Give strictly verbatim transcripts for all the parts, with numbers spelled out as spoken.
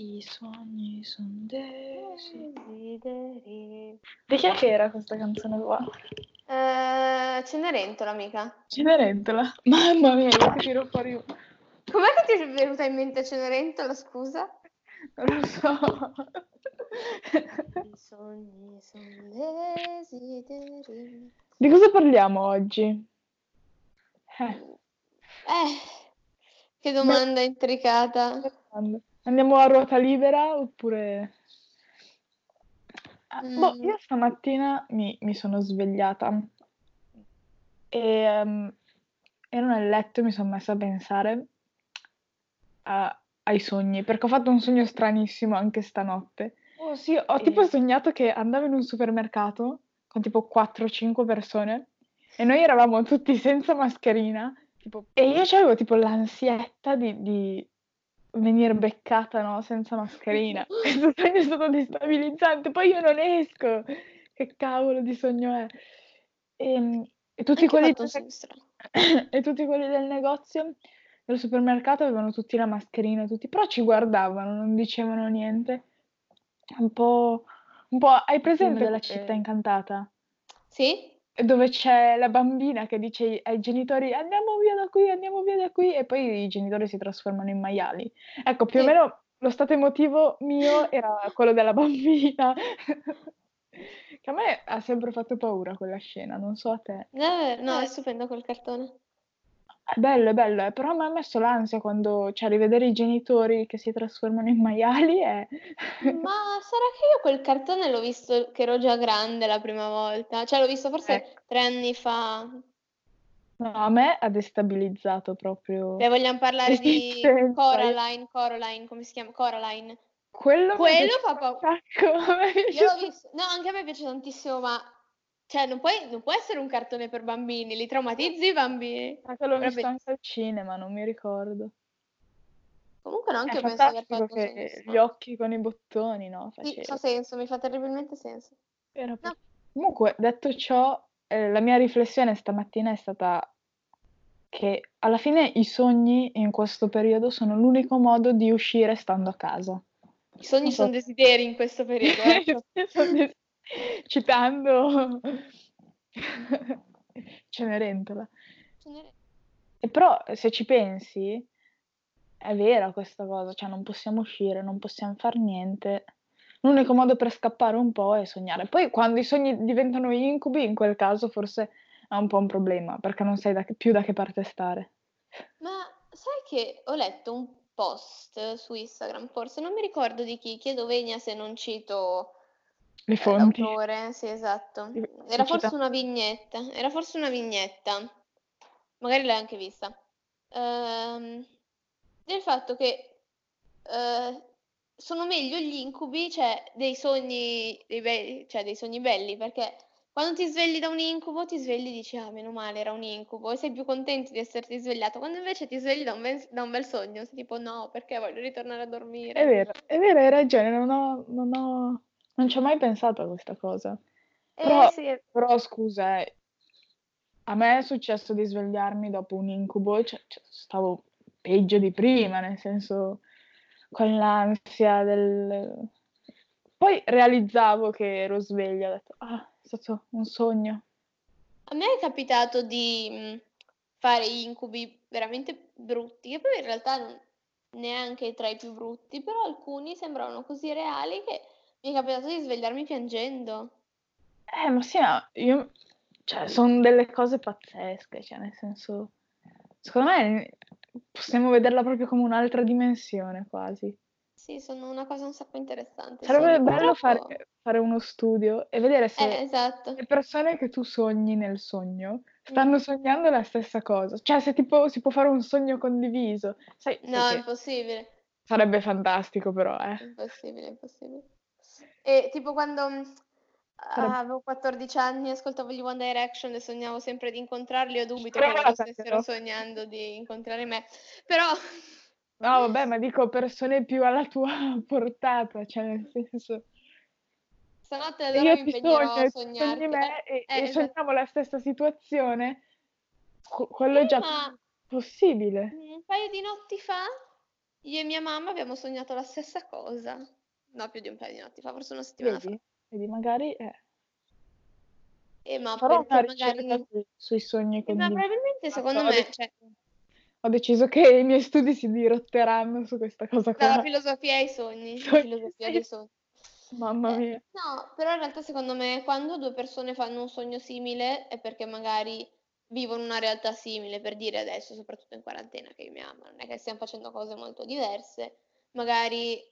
I sogni sono desideri. Di chi è che era questa canzone qua? Uh, Cenerentola, mica. Cenerentola? Mamma mia, io ti tiro fuori. Com'è che ti è venuta in mente Cenerentola, scusa? Non lo so. I sogni sono desideri. Di cosa parliamo oggi? Eh, eh che domanda. Beh, intricata. Domanda. Andiamo a ruota libera oppure... Ah, mm. boh, io stamattina mi, mi sono svegliata e um, ero nel letto e mi sono messa a pensare a, ai sogni, perché ho fatto un sogno stranissimo anche stanotte. Oh, sì, ho e... tipo sognato che andavo in un supermercato con tipo quattro o cinque persone e noi eravamo tutti senza mascherina, tipo, e io avevo tipo l'ansietta di... di... venire beccata, no? Senza mascherina. Questo sogno è stato destabilizzante. Poi io non esco. Che cavolo di sogno è? E, e, tutti, quelli del... e tutti quelli del negozio, del supermercato, avevano tutti la mascherina, tutti, però ci guardavano, non dicevano niente. Un po'... Un po'... Hai presente della città incantata? Sì. Dove c'è la bambina che dice ai genitori andiamo via da qui, andiamo via da qui, e poi i genitori si trasformano in maiali. Ecco, più sì. o meno lo stato emotivo mio era quello della bambina. Che a me ha sempre fatto paura quella scena, non so a te. No, no, è stupendo quel cartone. È bello, è bello, eh? Però mi ha messo l'ansia quando, cioè, rivedere i genitori che si trasformano in maiali è... Ma sarà che io quel cartone l'ho visto che ero già grande la prima volta? Cioè l'ho visto forse ecco. tre anni fa. No, a me ha destabilizzato proprio... Beh, vogliamo parlare di Coraline, Coraline, come si chiama? Coraline. Quello, Quello fa paura. Io l'ho visto... No, anche a me piace tantissimo, ma... Cioè, non, puoi, non può essere un cartone per bambini, li traumatizzi i bambini. Ma l'ho visto anche al cinema, non mi ricordo. Comunque no, anche io penso aver fatto che gli occhi con i bottoni, no? Sì, fa senso, mi fa terribilmente senso. Era... No. Comunque, detto ciò, eh, la mia riflessione stamattina è stata che alla fine i sogni in questo periodo sono l'unico modo di uscire stando a casa. I sogni non sono so. desideri in questo periodo, ecco. Sono desideri. Citando Cenerentola. Cenerentola. E però se ci pensi è vera questa cosa, cioè non possiamo uscire, non possiamo far niente, l'unico modo per scappare un po' è sognare. Poi quando i sogni diventano incubi, in quel caso forse è un po' un problema, perché non sai da che, più da che parte stare. Ma sai che ho letto un post su Instagram, forse, non mi ricordo di chi, chiedo venia se non cito le fonti. L'autore, sì, esatto. Era forse una vignetta, era forse una vignetta, magari l'hai anche vista, ehm, del fatto che eh, sono meglio gli incubi, cioè dei sogni, dei be- cioè dei sogni belli, perché quando ti svegli da un incubo ti svegli e dici ah, meno male, era un incubo, e sei più contento di esserti svegliato. Quando invece ti svegli da un, ben- da un bel sogno, sei tipo no, perché voglio ritornare a dormire. È vero, è vero, hai ragione, non ho... Non ho... Non ci ho mai pensato a questa cosa. Eh, però, sì. però scusa, eh, a me è successo di svegliarmi dopo un incubo, cioè, cioè, stavo peggio di prima, nel senso con l'ansia del... Poi realizzavo che ero sveglia, ho detto ah, è stato un sogno. A me è capitato di fare incubi veramente brutti, che poi in realtà non, neanche tra i più brutti, però alcuni sembravano così reali che... Mi è capitato di svegliarmi piangendo. Eh, ma sì, no, io... Cioè, sono delle cose pazzesche, cioè, nel senso... Secondo me possiamo vederla proprio come un'altra dimensione, quasi. Sì, sono una cosa un sacco interessante. Sarebbe sì, bello purtroppo... fare, fare uno studio e vedere se eh, esatto. le persone che tu sogni nel sogno stanno mm. sognando la stessa cosa. Cioè, se tipo si può fare un sogno condiviso. Sai, no, sai è impossibile. Sarebbe fantastico, però, eh. Impossibile, impossibile. E tipo quando ah, avevo quattordici anni ascoltavo gli One Direction e sognavo sempre di incontrarli, io dubito che loro stessero sognando di incontrare me, però... No vabbè, ma dico persone più alla tua portata, cioè nel senso... Stanotte allora mi impegnerò a sognarti. Io me eh, e, eh, e esatto. sognavo la stessa situazione, quello eh, è già ma... possibile. Un paio di notti fa Io e mia mamma abbiamo sognato la stessa cosa. No, più di un paio di notti fa, forse una settimana Vedi? fa. Vedi, magari... Eh. Eh, ma Farò una ricerca magari... sui sogni condivisi. Eh, ma probabilmente, secondo me... Ho deciso, cioè... ho deciso che i miei studi si dirotteranno su questa cosa qua. Dalla filosofia ai sogni. La filosofia dei sogni. Mamma mia. Eh, no, però in realtà secondo me quando due persone fanno un sogno simile è perché magari vivono una realtà simile, per dire adesso, soprattutto in quarantena, che mi ama, non è che stiamo facendo cose molto diverse, magari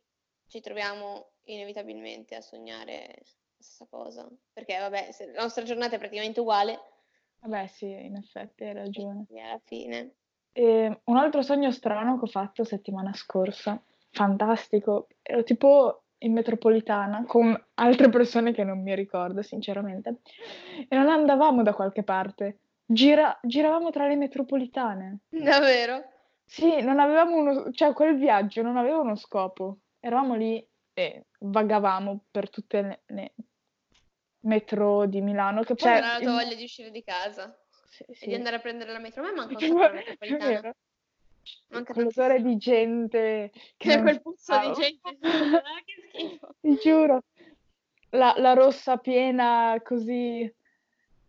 ci troviamo inevitabilmente a sognare la stessa cosa, perché vabbè, se la nostra giornata è praticamente uguale. Vabbè sì, in effetti hai ragione. E alla fine. E un altro sogno strano che ho fatto settimana scorsa, fantastico, ero tipo... in metropolitana con altre persone che non mi ricordo sinceramente e non andavamo da qualche parte, Gira- giravamo tra le metropolitane. Davvero? Sì, non avevamo uno, cioè quel viaggio non aveva uno scopo, eravamo lì e vagavamo per tutte le, le metro di Milano, che poi era la tua voglia di uscire di casa, sì, sì, e di andare a prendere la metro. A me manca la metropolitana. L'odore di gente che c'è, quel puzzo di gente che schifo, ti giuro, la, la rossa piena così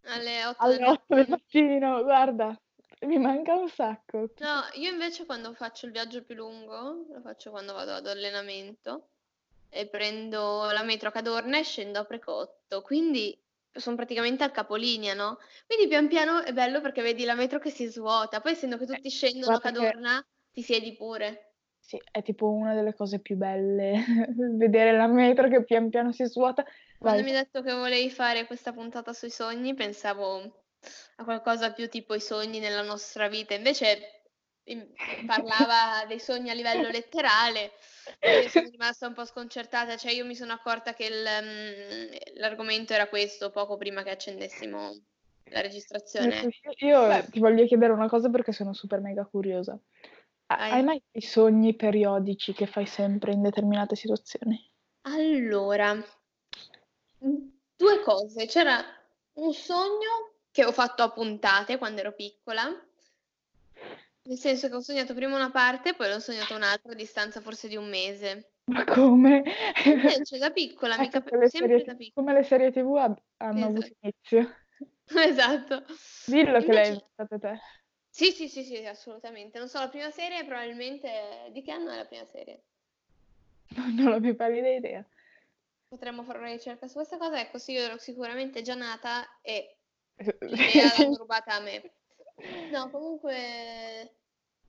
alle otto del mattino, guarda, mi manca un sacco. No, io invece quando faccio il viaggio più lungo lo faccio quando vado ad allenamento e prendo la metro a Cadorna e scendo a Precotto, quindi sono praticamente a capolinea, no? Quindi pian piano è bello perché vedi la metro che si svuota, poi essendo che tutti scendono a Cadorna, ti siedi pure. Sì, è tipo una delle cose più belle, vedere la metro che pian piano si svuota. Quando Vai. mi hai detto che volevi fare questa puntata sui sogni, pensavo a qualcosa più tipo i sogni nella nostra vita, invece parlava dei sogni a livello letterale. E sono rimasta un po' sconcertata, cioè io mi sono accorta che il, l'argomento era questo poco prima che accendessimo la registrazione. Io Beh. ti voglio chiedere una cosa perché sono super mega curiosa. Hai, Hai mai dei sogni periodici che fai sempre in determinate situazioni? Allora, due cose. C'era un sogno che ho fatto a puntate quando ero piccola. Nel senso che ho sognato prima una parte, poi l'ho sognato un'altra a distanza forse di un mese. Ma come? Invece da piccola, ecco, mi capivo sempre da piccola. Come le serie tv ab- hanno esatto. avuto inizio. Esatto. Dillo Invece... che l'hai inventata te. Sì, sì, sì, sì, assolutamente. Non so, la prima serie probabilmente... Di che anno è la prima serie? Non, non ho più pallida idea. Potremmo fare una ricerca su questa cosa. Ecco, sì, io ero sicuramente già nata e l'idea l'hanno rubata a me. No, comunque...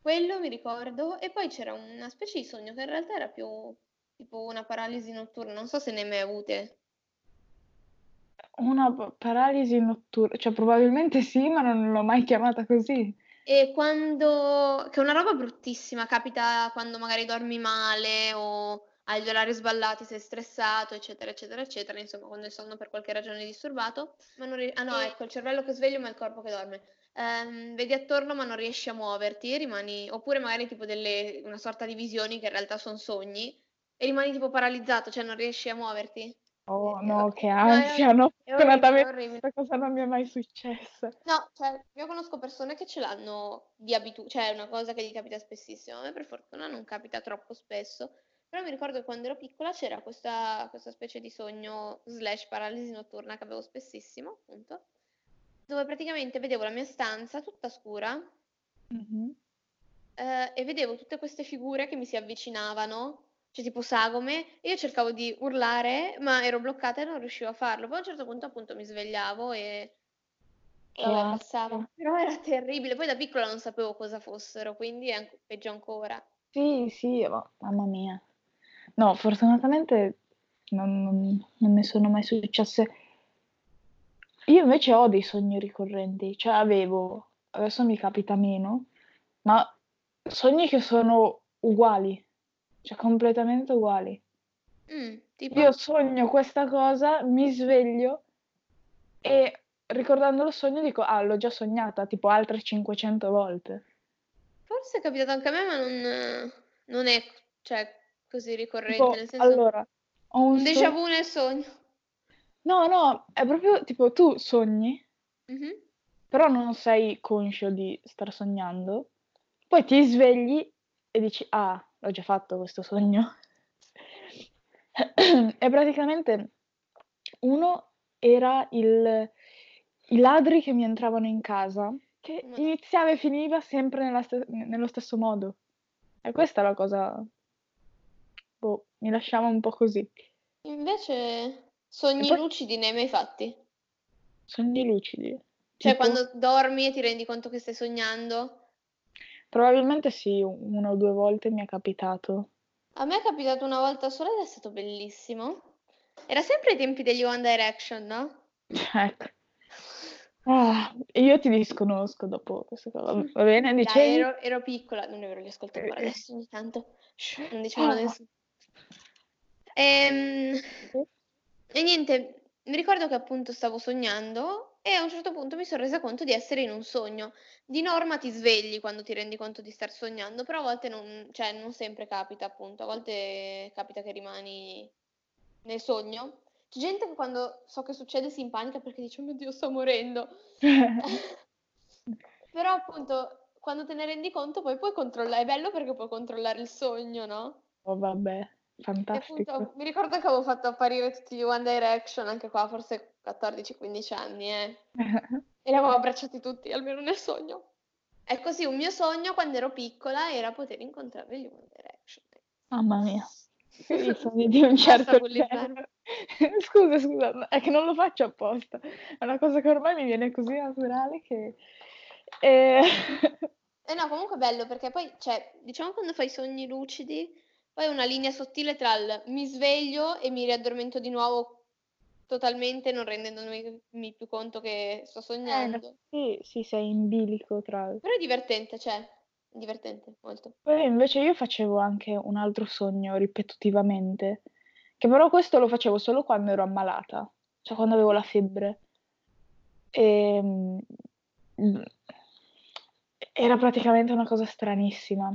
Quello mi ricordo, e poi c'era una specie di sogno che in realtà era più tipo una paralisi notturna, non so se ne hai mai avute. Una paralisi notturna, cioè probabilmente sì, ma non l'ho mai chiamata così. E quando, che è una roba bruttissima, capita quando magari dormi male o hai gli orari sballati, sei stressato, eccetera, eccetera, eccetera, insomma quando il sonno per qualche ragione è disturbato. Ma non ri- ah no, ecco, il cervello che sveglio ma il corpo che dorme. Um, vedi attorno ma non riesci a muoverti, rimani, oppure magari tipo delle, una sorta di visioni che in realtà sono sogni e rimani tipo paralizzato, cioè non riesci a muoverti. Oh eh, no, no, che ansia, no, è orribile, no. È orribile, orribile. Questa cosa non mi è mai successa. No, cioè io conosco persone che ce l'hanno di abitudine, cioè è una cosa che gli capita spessissimo, a me per fortuna non capita troppo spesso, però mi ricordo che quando ero piccola c'era questa, questa specie di sogno slash paralisi notturna che avevo spessissimo, appunto, dove praticamente vedevo la mia stanza tutta scura, mm-hmm. eh, e vedevo tutte queste figure che mi si avvicinavano, cioè tipo sagome, e io cercavo di urlare, ma ero bloccata e non riuscivo a farlo. Poi a un certo punto appunto mi svegliavo e vabbè, passavo. Però era terribile, poi da piccola non sapevo cosa fossero, quindi è anche peggio ancora. Sì, sì, oh, mamma mia. No, fortunatamente non, non, non mi sono mai successe... Io invece ho dei sogni ricorrenti, cioè avevo, adesso mi capita meno, ma sogni che sono uguali, cioè completamente uguali. Mm, tipo... Io sogno questa cosa, mi sveglio e ricordando lo sogno dico, ah, l'ho già sognata, tipo altre cinquecento volte. Forse è capitato anche a me, ma non, non è cioè, così ricorrente, tipo, nel senso... Allora, ho un, un déjà vu nel sogno. No, no, è proprio tipo tu sogni, mm-hmm. però non sei conscio di star sognando, poi ti svegli e dici, ah, l'ho già fatto questo sogno, e praticamente uno era il, i ladri che mi entravano in casa, che iniziava e finiva sempre nella st- nello stesso modo. E questa è la cosa, boh, mi lasciava un po' così. Invece sogni poi... lucidi ne hai mai fatti? Sogni lucidi? Cioè, tipo... quando dormi e ti rendi conto che stai sognando? Probabilmente sì, una o due volte mi è capitato. A me è capitato una volta sola ed è stato bellissimo. Era sempre ai tempi degli One Direction, no? Ecco. Ah, io ti disconosco dopo questa cosa. Va bene, dicevi? Dai, ero, ero piccola, non è vero, li ascolto ancora adesso ogni tanto. Non diciamo adesso. Ehm, e niente, mi ricordo che appunto stavo sognando... E a un certo punto mi sono resa conto di essere in un sogno. Di norma ti svegli quando ti rendi conto di star sognando, però a volte non, cioè non sempre capita, appunto. A volte capita che rimani nel sogno. C'è gente che quando so che succede si impanica perché dice, oh mio Dio, sto morendo. Però appunto, quando te ne rendi conto poi puoi controllare. È bello perché puoi controllare il sogno, no? Oh vabbè, fantastico. E appunto, mi ricordo che avevo fatto apparire tutti gli One Direction, anche qua forse... quattordici quindici anni, eh. E li avevo abbracciati tutti, almeno nel sogno. È così, un mio sogno quando ero piccola era poter incontrare gli One Direction. Mamma mia, i sogni di un certo genere. Scusa, scusa, è che non lo faccio apposta. È una cosa che ormai mi viene così naturale che... Eh, eh no, comunque è bello, perché poi, cioè, diciamo quando fai sogni lucidi, poi è una linea sottile tra il mi sveglio e mi riaddormento di nuovo totalmente, non rendendomi più conto che sto sognando. Eh, sì, sì, sei in bilico tra... Però è divertente, cioè, è divertente, molto. Poi invece io facevo anche un altro sogno ripetitivamente, che però questo lo facevo solo quando ero ammalata, cioè quando avevo la febbre. E... Era praticamente una cosa stranissima.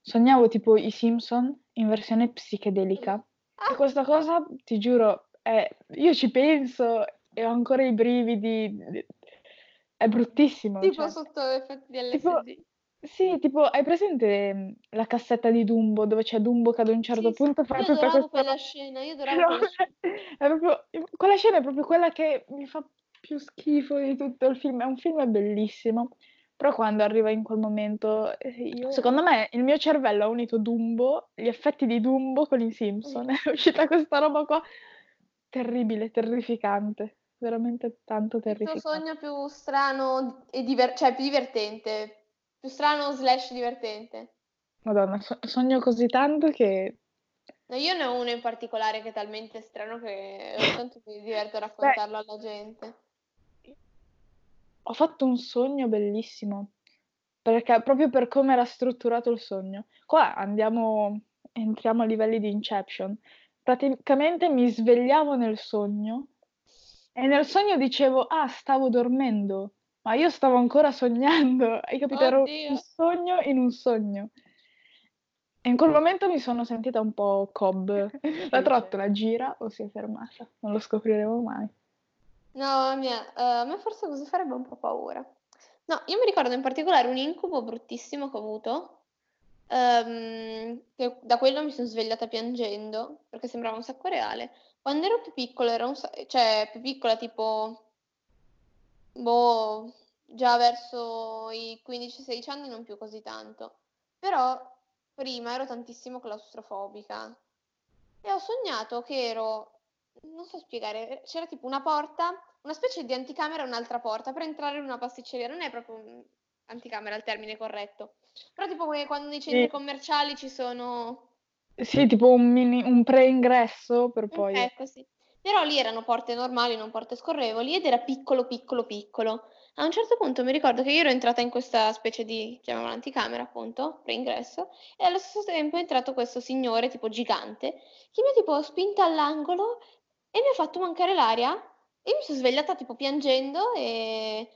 Sognavo tipo i Simpson in versione psichedelica. Ah. E questa cosa, ti giuro... Eh, io ci penso e ho ancora i brividi, è bruttissimo. Tipo cioè. Sotto effetti di L S D. Sì, tipo, hai presente la cassetta di Dumbo dove c'è Dumbo che ad un certo sì, punto sì. fa io tutta questa... quella scena, io adoravo no, quella scena. È proprio... Quella scena è proprio quella che mi fa più schifo di tutto il film, è un film bellissimo, però quando arriva in quel momento, io... secondo me il mio cervello ha unito Dumbo, gli effetti di Dumbo con i Simpson, sì. È uscita questa roba qua. Terribile, terrificante, veramente tanto terrificante. Il tuo sogno più strano e diver- cioè più divertente, più strano slash divertente. Madonna, so- sogno così tanto che... No, io ne ho uno in particolare che è talmente strano che ogni tanto mi diverto a raccontarlo. Beh, alla gente. Ho fatto un sogno bellissimo, perché proprio per come era strutturato il sogno. Qua andiamo, entriamo a livelli di Inception. Praticamente mi svegliavo nel sogno e nel sogno dicevo, ah, stavo dormendo, ma io stavo ancora sognando, hai capito? Oddio. Ero un sogno in un sogno. E in quel momento mi sono sentita un po' Cobb. La trottola gira o si è fermata, non lo scopriremo mai. No, mia, uh, a me forse così farebbe un po' paura. No, io mi ricordo in particolare un incubo bruttissimo che ho avuto. Um, che da quello mi sono svegliata piangendo perché sembrava un sacco reale. Quando ero più piccola era un sa- cioè più piccola tipo boh già verso i quindici sedici anni, non più così tanto, però prima ero tantissimo claustrofobica e ho sognato che ero, non so spiegare, c'era tipo una porta, una specie di anticamera e un'altra porta per entrare in una pasticceria, non è proprio un... anticamera il termine corretto, però tipo quando nei centri sì. commerciali ci sono sì tipo un, mini, un pre-ingresso per poi eh, ecco sì, però lì erano porte normali, non porte scorrevoli, ed era piccolo piccolo piccolo. A un certo punto mi ricordo che io ero entrata in questa specie di, chiamiamola anticamera appunto, pre-ingresso, e allo stesso tempo è entrato questo signore tipo gigante che mi ha tipo spinta all'angolo e mi ha fatto mancare l'aria e mi sono svegliata tipo piangendo e...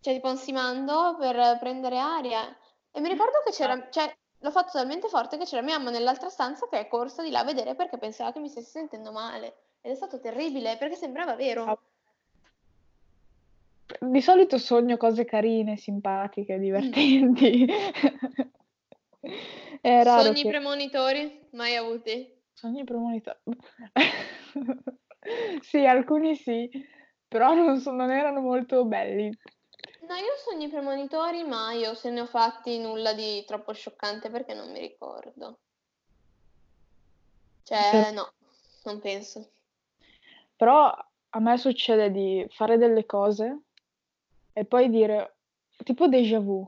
cioè tipo ansimando per prendere aria. E mi ricordo che c'era, cioè l'ho fatto talmente forte che c'era mia mamma nell'altra stanza che è corsa di là a vedere perché pensava che mi stessi sentendo male, ed è stato terribile perché sembrava vero. Di solito sogno cose carine, simpatiche, divertenti. È raro Sogni che... premonitori? Mai avuti? Sogni premonitori? Sì, alcuni sì, però non, so, non erano molto belli. No, io sogni premonitori, ma io se ne ho fatti nulla di troppo scioccante perché non mi ricordo. Cioè, no, non penso. Però a me succede di fare delle cose e poi dire, tipo déjà vu.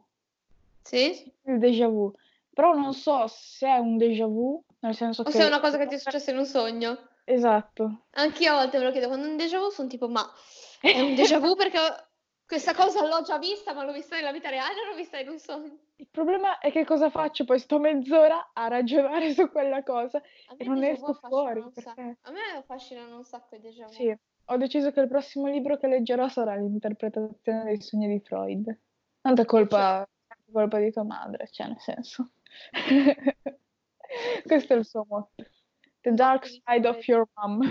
Sì? Il déjà vu. Però non so se è un déjà vu, nel senso o che... O se è una cosa che ti è successa in un sogno. Esatto. Anch'io a volte me lo chiedo, quando è un déjà vu sono tipo, ma è un déjà vu perché... Questa cosa l'ho già vista, ma l'ho vista nella vita reale o l'ho vista in un sogno? Il problema è che cosa faccio? Poi sto mezz'ora a ragionare su quella cosa e non esco fuori. Perché... A me affascinano un sacco i déjà vu. Sì, ho deciso che il prossimo libro che leggerò sarà l'interpretazione dei sogni di Freud. Tanto è colpa, cioè... colpa di tua madre, cioè nel senso. Questo è il suo motto. The dark side of your mom.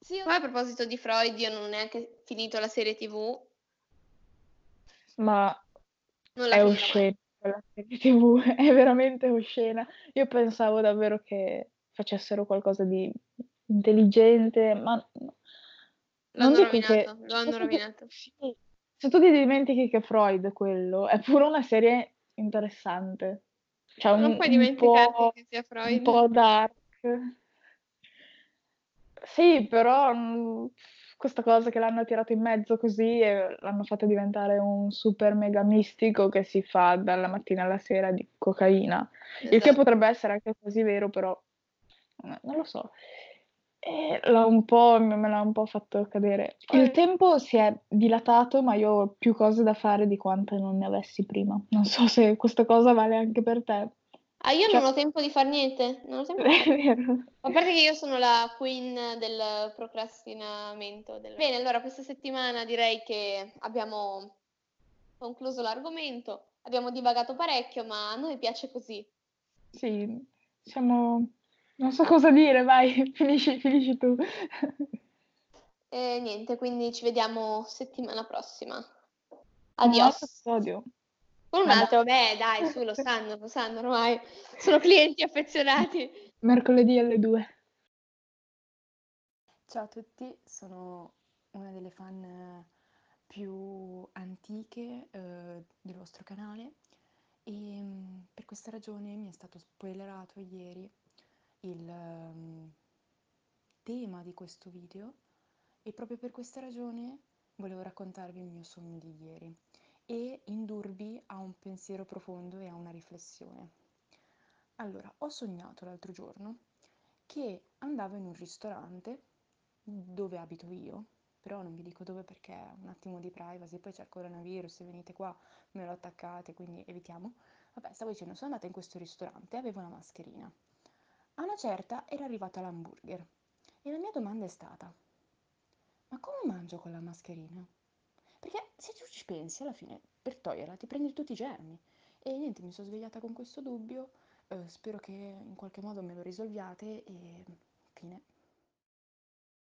Sì, poi a proposito di Freud, io non ho neanche finito la serie tivù. Ma non è oscena quella serie tivù, è veramente oscena. Io pensavo davvero che facessero qualcosa di intelligente, ma no. L'hanno rovinato, che... lo hanno rovinato. Se tu ti dimentichi che Freud è quello, è pure una serie interessante. Cioè un, non puoi dimenticarti che sia Freud. Un po' dark. Sì, però... questa cosa che l'hanno tirato in mezzo così e l'hanno fatto diventare un super mega mistico che si fa dalla mattina alla sera di cocaina. Esatto. Il che potrebbe essere anche così vero, però non lo so. E l'ha un po', me l'ha un po' fatto cadere. Il eh. tempo si è dilatato, ma io ho più cose da fare di quante non ne avessi prima. Non so se questa cosa vale anche per te. Ah, io cioè... non ho tempo di far niente, non ho tempo di far niente. A parte che io sono la queen del procrastinamento. Del... Bene, allora questa settimana direi che abbiamo concluso l'argomento, abbiamo divagato parecchio, ma a noi piace così. Sì, siamo... non so cosa dire, vai, finisci, finisci tu. E niente, quindi ci vediamo settimana prossima. Adios. Odio. Un altro, beh dai, su, lo sanno, lo sanno ormai, sono clienti affezionati. Mercoledì alle due. Ciao a tutti, sono una delle fan più antiche eh, del vostro canale e per questa ragione mi è stato spoilerato ieri il um, tema di questo video e proprio per questa ragione volevo raccontarvi il mio sogno di ieri e indurvi a un pensiero profondo e a una riflessione. Allora, ho sognato l'altro giorno che andavo in un ristorante dove abito io, però non vi dico dove perché è un attimo di privacy, poi c'è il coronavirus, se venite qua me lo attaccate, quindi evitiamo. Vabbè, stavo dicendo, sono andata in questo ristorante, avevo una mascherina. A una certa era arrivata l'hamburger e la mia domanda è stata, ma come mangio con la mascherina? Perché se tu ci pensi alla fine per toglierla ti prendi tutti i germi e niente, mi sono svegliata con questo dubbio, eh, spero che in qualche modo me lo risolviate e fine.